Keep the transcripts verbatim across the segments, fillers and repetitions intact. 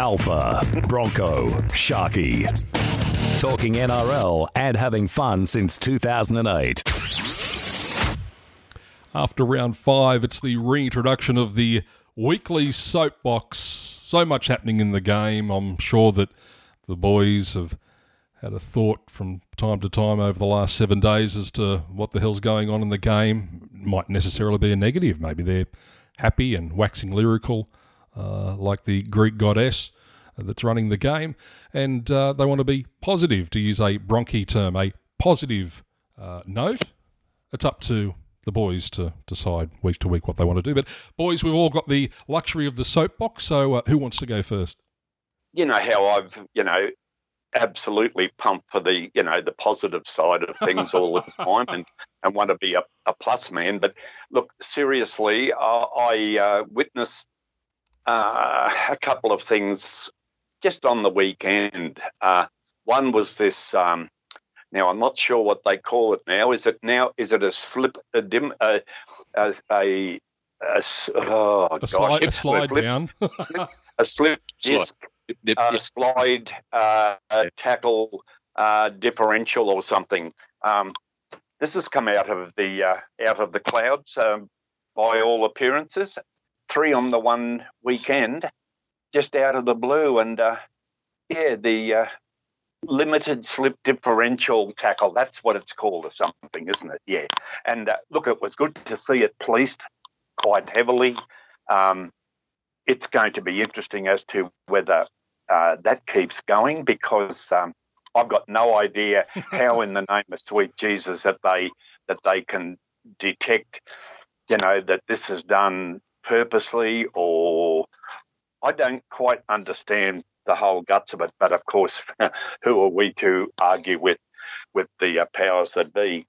Alfa, Bronco, Sharkie. Talking N R L and having fun since two thousand eight. After round five, it's the reintroduction of the weekly soapbox. So much happening in the game. I'm sure that the boys have had a thought from time to time over the last seven days as to what the hell's going on in the game. It might necessarily be a negative. Maybe they're happy and waxing lyrical uh, like the Greek goddess that's running the game. And uh, they want to be positive, to use a Bronchi term, a positive uh, note. It's up to the boys to decide week to week what they want to do. But, boys, we've all got the luxury of the soapbox, so uh, who wants to go first? You know how I've, you know, absolutely pumped for the, you know, the positive side of things all the time and, and want to be a, a plus man. But, look, seriously, I, I uh, witnessed uh, a couple of things just on the weekend. Uh, one was this... Um, Now I'm not sure what they call it now. Is it now? Is it a slip? A dim? A a, a, a oh a gosh! Slide, a slide flip, down. slip, a slip disc, a uh, slide uh, tackle uh, differential or something. Um, this has come out of the uh, out of the clouds um, by all appearances. Three on the one weekend, just out of the blue, and uh, yeah, the. Uh, Limited slip differential tackle. That's what it's called or something, isn't it? Yeah. And uh, look, it was good to see it policed quite heavily. Um, it's going to be interesting as to whether uh, that keeps going because um, I've got no idea how in the name of sweet Jesus that they that they can detect, you know, that this is done purposely or I don't quite understand the whole guts of it, but of course, who are we to argue with with the uh, powers that be?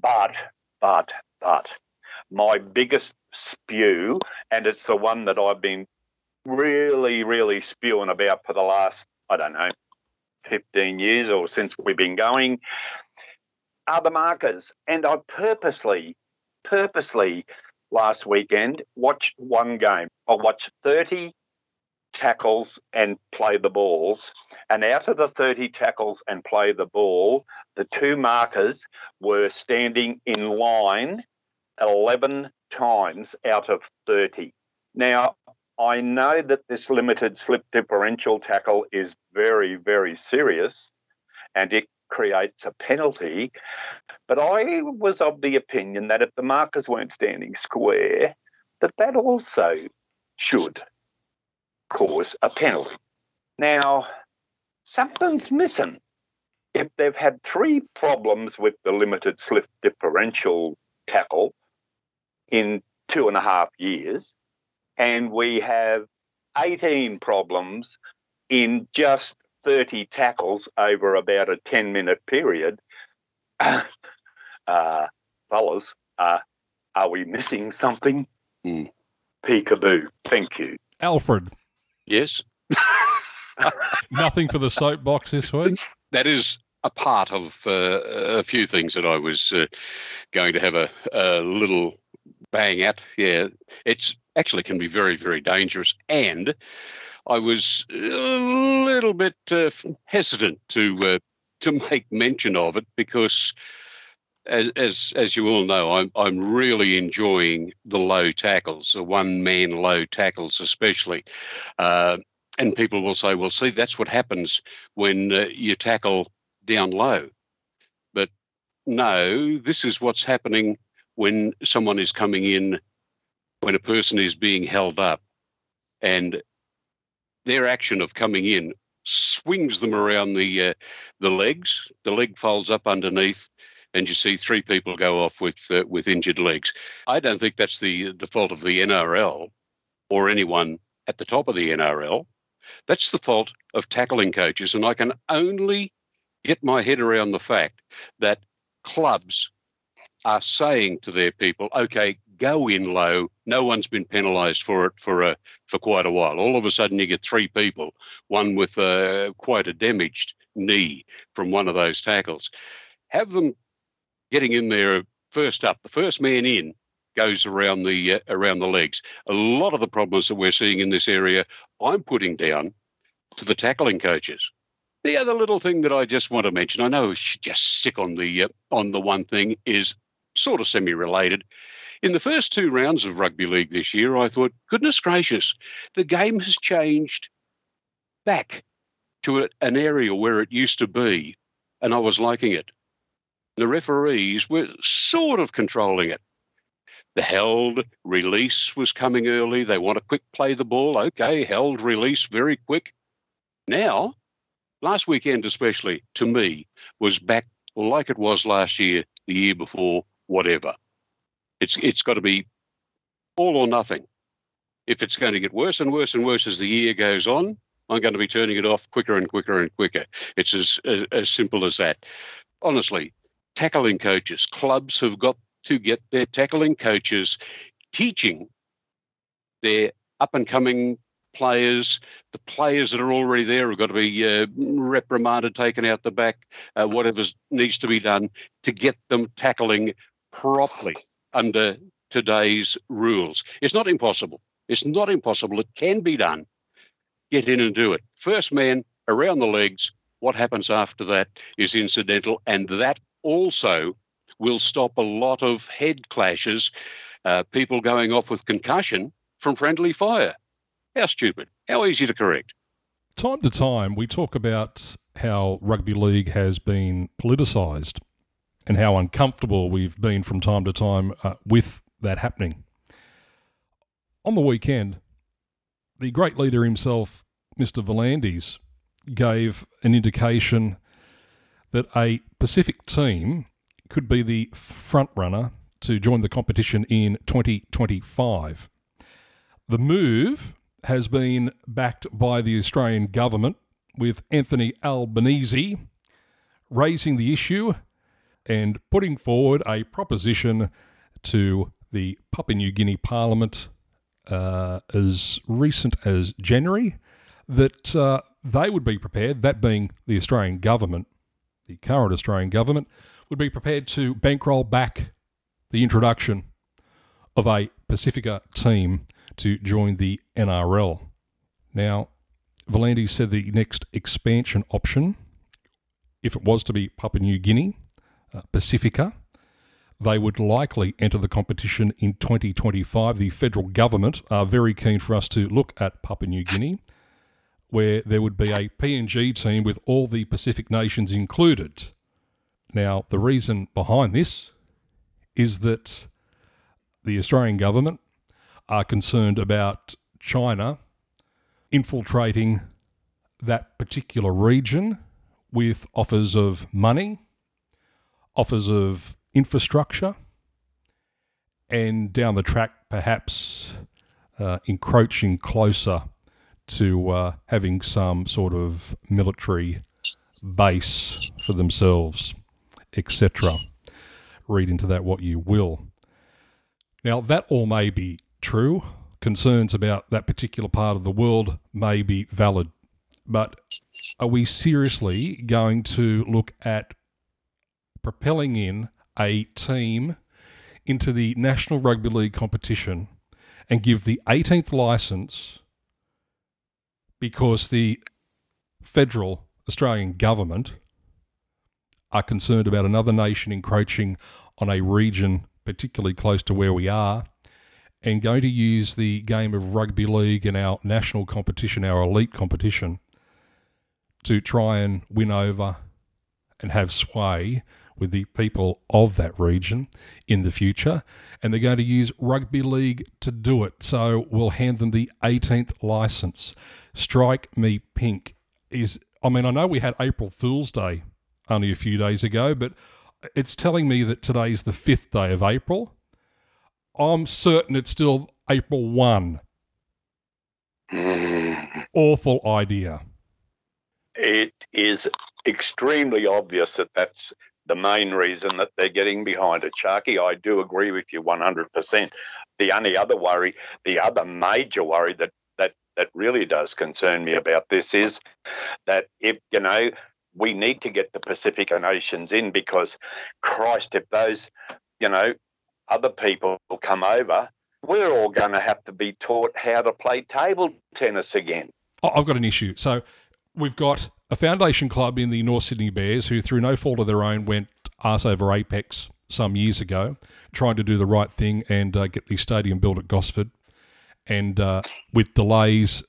But, but, but, my biggest spew, and it's the one that I've been really, really spewing about for the last, I don't know, fifteen years or since we've been going, are the markers. And I purposely, purposely last weekend watched one game. I watched thirty tackles and play the balls, and out of the thirty tackles and play the ball, the two markers were standing in line eleven times out of thirty. Now, I know that this limited slip differential tackle is very, very serious and it creates a penalty, but I was of the opinion that if the markers weren't standing square, that that also should cause a penalty. Now, something's missing. If they've had three problems with the limited slip differential tackle in two and a half years, and we have eighteen problems in just thirty tackles over about a ten-minute period, uh, fellas, uh, are we missing something? Mm. Peekaboo. Thank you. Alfred. Yes. Nothing for the soapbox this week? That is a part of uh, a few things that I was uh, going to have a, a little bang at. Yeah, it's actually can be very, very dangerous. And I was a little bit uh, hesitant to uh, to make mention of it because, as as, as you all know, I'm, I'm really enjoying the low tackles, the one-man low tackles especially. Uh, and people will say, well, see, that's what happens when uh, you tackle down low. But no, this is what's happening when someone is coming in, when a person is being held up, and their action of coming in swings them around the uh, the legs. The leg folds up underneath, and you see three people go off with uh, with injured legs. I don't think that's the, the fault of the N R L or anyone at the top of the N R L. That's the fault of tackling coaches, and I can only get my head around the fact that clubs are saying to their people, okay, go in low. No one's been penalised for it for a, for quite a while. All of a sudden you get three people, one with a, quite a damaged knee from one of those tackles. Have them getting in there first up. The first man in goes around the uh, around the legs. A lot of the problems that we're seeing in this area, I'm putting down to the tackling coaches. The other little thing that I just want to mention, I know she's just sick on the uh, on the one thing, is sort of semi-related. In the first two rounds of rugby league this year, I thought, goodness gracious, the game has changed back to a, an area where it used to be, and I was liking it. The referees were sort of controlling it. The held release was coming early. They want to quick play the ball. Okay, held release, very quick. Now, last weekend especially, to me, was back like it was last year, the year before, whatever. It's It's got to be all or nothing. If it's going to get worse and worse and worse as the year goes on, I'm going to be turning it off quicker and quicker and quicker. It's as, as, as simple as that. Honestly, tackling coaches, clubs have got to get their tackling coaches teaching their up-and-coming players. The players that are already there have got to be uh, reprimanded, taken out the back, uh, whatever needs to be done to get them tackling properly under today's rules. It's not impossible. It's not impossible. It can be done. Get in and do it. First man, around the legs. What happens after that is incidental, and that also will stop a lot of head clashes, uh, people going off with concussion from friendly fire. How stupid. How easy to correct. Time to time, we talk about how rugby league has been politicised and how uncomfortable we've been from time to time uh, with that happening. On the weekend, the great leader himself, Mister V'landys, gave an indication that a Pacific team could be the front runner to join the competition in twenty twenty-five. The move has been backed by the Australian government, with Anthony Albanese raising the issue and putting forward a proposition to the Papua New Guinea Parliament uh, as recent as January that uh, they would be prepared, that being the Australian government, the current Australian government, would be prepared to bankroll back the introduction of a Pacifica team to join the N R L. Now, V'landys said the next expansion option, if it was to be Papua New Guinea, uh, Pacifica, they would likely enter the competition in twenty twenty-five. The federal government are very keen for us to look at Papua New Guinea, where there would be a P N G team with all the Pacific nations included. Now, the reason behind this is that the Australian government are concerned about China infiltrating that particular region with offers of money, offers of infrastructure, and down the track, perhaps uh, encroaching closer to uh, having some sort of military base for themselves, et cetera. Read into that what you will. Now, that all may be true. Concerns about that particular part of the world may be valid. But are we seriously going to look at propelling in a team into the National Rugby League competition and give the eighteenth licence because the federal Australian government are concerned about another nation encroaching on a region particularly close to where we are, and going to use the game of rugby league and our national competition, our elite competition, to try and win over and have sway with the people of that region in the future. And they're going to use rugby league to do it. So we'll hand them the eighteenth license. Strike me pink. Is I mean, I know we had April Fool's Day only a few days ago, but it's telling me that today's the fifth day of April. I'm certain it's still April first. Mm. Awful idea. It is extremely obvious that that's the main reason that they're getting behind it, Sharkie. I do agree with you one hundred percent. The only other worry, the other major worry that, that, that really does concern me about this is that if, you know, we need to get the Pacific nations in because, Christ, if those, you know, other people come over, we're all going to have to be taught how to play table tennis again. I've got an issue. So we've got a foundation club in the North Sydney Bears who, through no fault of their own, went arse over apex some years ago, trying to do the right thing and uh, get the stadium built at Gosford. And uh, with delays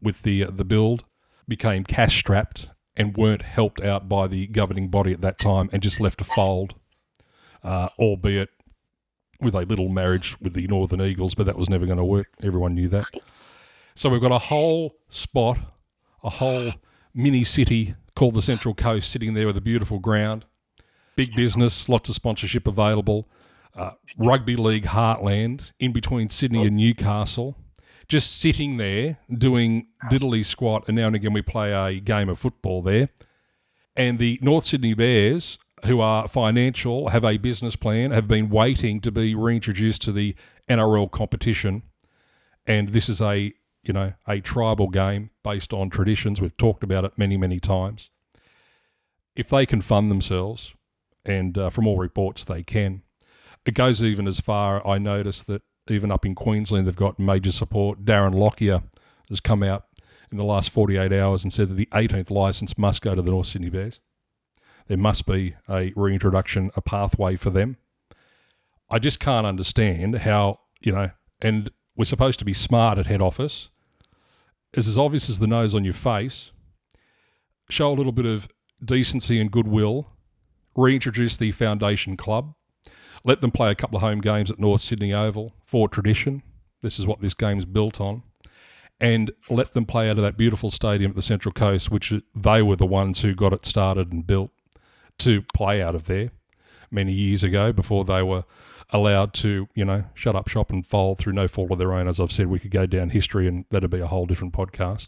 with the uh, the build, became cash-strapped and weren't helped out by the governing body at that time and just left a fold, uh, albeit with a little marriage with the Northern Eagles, but that was never going to work. Everyone knew that. So we've got a whole spot, a whole mini city called the Central Coast sitting there with a beautiful ground, big business, lots of sponsorship available, uh, rugby league heartland in between Sydney and Newcastle, just sitting there doing diddly squat, and now and again we play a game of football there. And the North Sydney Bears, who are financial, have a business plan, have been waiting to be reintroduced to the N R L competition. And this is a, you know, a tribal game based on traditions. We've talked about it many, many times. If they can fund themselves, and uh, from all reports they can, it goes even as far, I noticed that even up in Queensland they've got major support. Darren Lockyer has come out in the last forty-eight hours and said that the eighteenth licence must go to the North Sydney Bears. There must be a reintroduction, a pathway for them. I just can't understand how, you know, and we're supposed to be smart at head office. It's as obvious as the nose on your face. Show a little bit of decency and goodwill. Reintroduce the foundation club. Let them play a couple of home games at North Sydney Oval for tradition. This is what this game's built on. And let them play out of that beautiful stadium at the Central Coast, which they were the ones who got it started and built to play out of there many years ago before they were allowed to, you know, shut up shop and fold through no fault of their own. As I've said, we could go down history and that'd be a whole different podcast.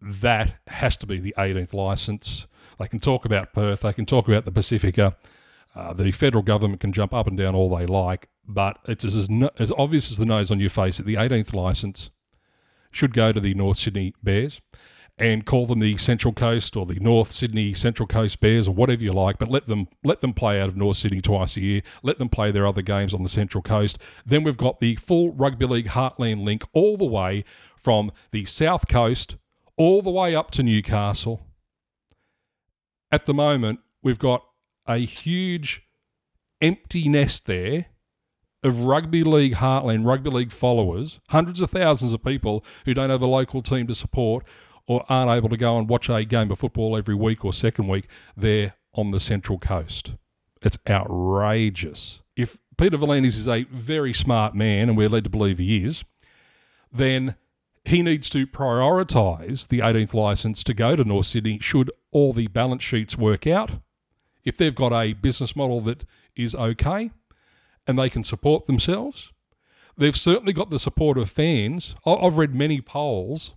That has to be the eighteenth licence. They can talk about Perth. They can talk about the Pacifica. Uh, the federal government can jump up and down all they like, but it's as, no, as obvious as the nose on your face that the eighteenth licence should go to the North Sydney Bears, and call them the Central Coast or the North Sydney Central Coast Bears or whatever you like, but let them let them play out of North Sydney twice a year. Let them play their other games on the Central Coast. Then we've got the full rugby league heartland link all the way from the South Coast all the way up to Newcastle. At the moment, we've got a huge empty nest there of rugby league heartland, rugby league followers, hundreds of thousands of people who don't have a local team to support or aren't able to go and watch a game of football every week or second week there on the Central Coast. It's outrageous. If Peter V'landys is a very smart man, and we're led to believe he is, then he needs to prioritise the eighteenth licence to go to North Sydney should all the balance sheets work out. If they've got a business model that is okay and they can support themselves, they've certainly got the support of fans. I've read many polls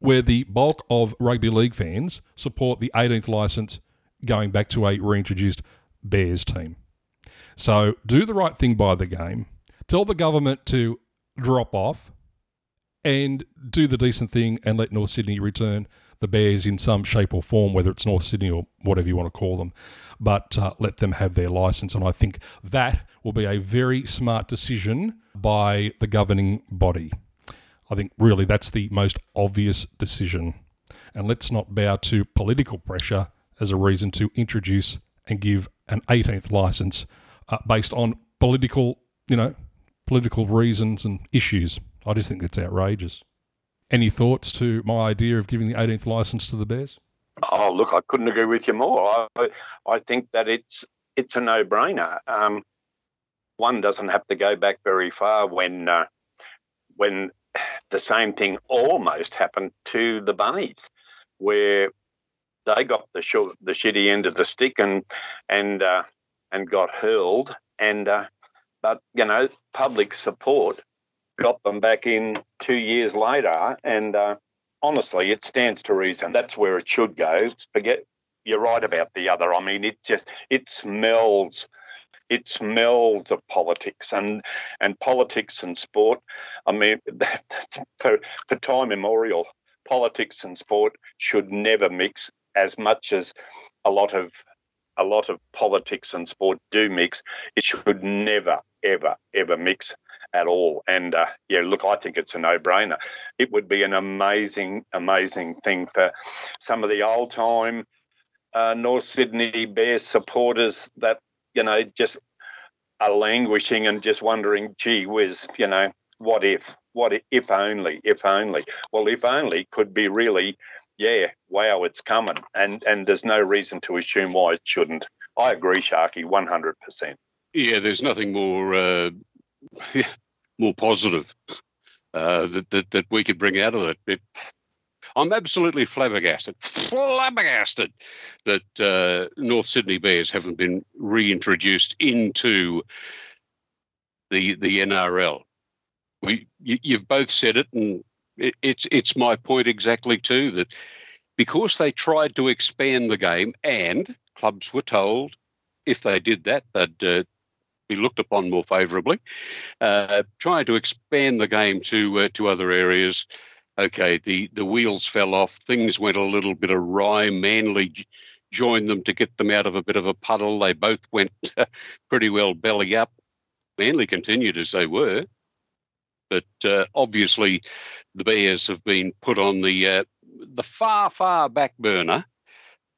where the bulk of rugby league fans support the eighteenth licence going back to a reintroduced Bears team. So do the right thing by the game. Tell the government to drop off and do the decent thing and let North Sydney return the Bears in some shape or form, whether it's North Sydney or whatever you want to call them, but uh, let them have their licence. And I think that will be a very smart decision by the governing body. I think really that's the most obvious decision. And let's not bow to political pressure as a reason to introduce and give an eighteenth licence uh, based on political, you know, political reasons and issues. I just think that's outrageous. Any thoughts to my idea of giving the eighteenth licence to the Bears? Oh, look, I couldn't agree with you more. I, I think that it's it's a no-brainer. Um, one doesn't have to go back very far when uh, when. The same thing almost happened to the Bunnies, where they got the short, the shitty end of the stick and and uh, and got hurled. And uh, but you know, public support got them back in two years later. And uh, honestly, it stands to reason that's where it should go. Forget you're right about the other. I mean, it just it smells. It smells of politics and, and politics and sport. I mean, that, for, for time immemorial, politics and sport should never mix as much as a lot of a lot of politics and sport do mix. It should never, ever, ever mix. at all. And, uh, yeah, look, I think it's a no-brainer. It would be an amazing, amazing thing for some of the old-time uh, North Sydney Bears supporters that, you know, just are languishing and just wondering, gee whiz, you know, what if? What if, if only, if only? Well, if only could be really, yeah, wow, it's coming. And, and there's no reason to assume why it shouldn't. I agree, Sharkie, one hundred percent. Yeah, there's nothing more uh, more positive uh, that, that that we could bring out of it. it I'm absolutely flabbergasted, flabbergasted that uh, North Sydney Bears haven't been reintroduced into the the N R L. We, you, you've both said it, and it, it's it's my point exactly too, that because they tried to expand the game and clubs were told if they did that, they'd uh, be looked upon more favourably. Uh, trying to expand the game to uh, to other areas, okay, the, the wheels fell off, things went a little bit awry, Manly joined them to get them out of a bit of a puddle. They both went pretty well belly up. Manly continued as they were, but uh, obviously the Bears have been put on the uh, the far, far back burner,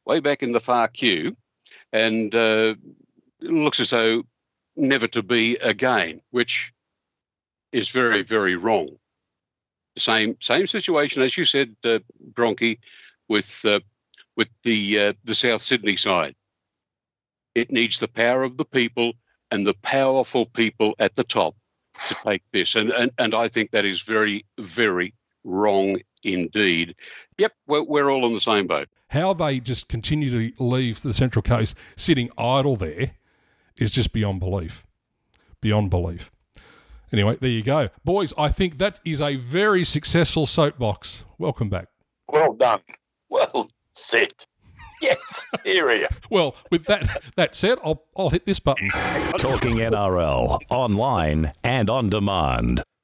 way back in the far queue, and uh, it looks as though never to be again, which is very, very wrong. Same same situation, as you said, uh, Bronchi, with uh, with the uh, the South Sydney side. It needs the power of the people and the powerful people at the top to take this. And, and, and I think that is very, very wrong indeed. Yep, we're, we're all on the same boat. How they just continue to leave the Central Coast sitting idle there is just beyond belief. Beyond belief. Anyway, there you go. Boys, I think that is a very successful soapbox. Welcome back. Well done. Well said. Yes, here we are. Well, with that that said, I'll, I'll hit this button. Talking N R L, online and on demand.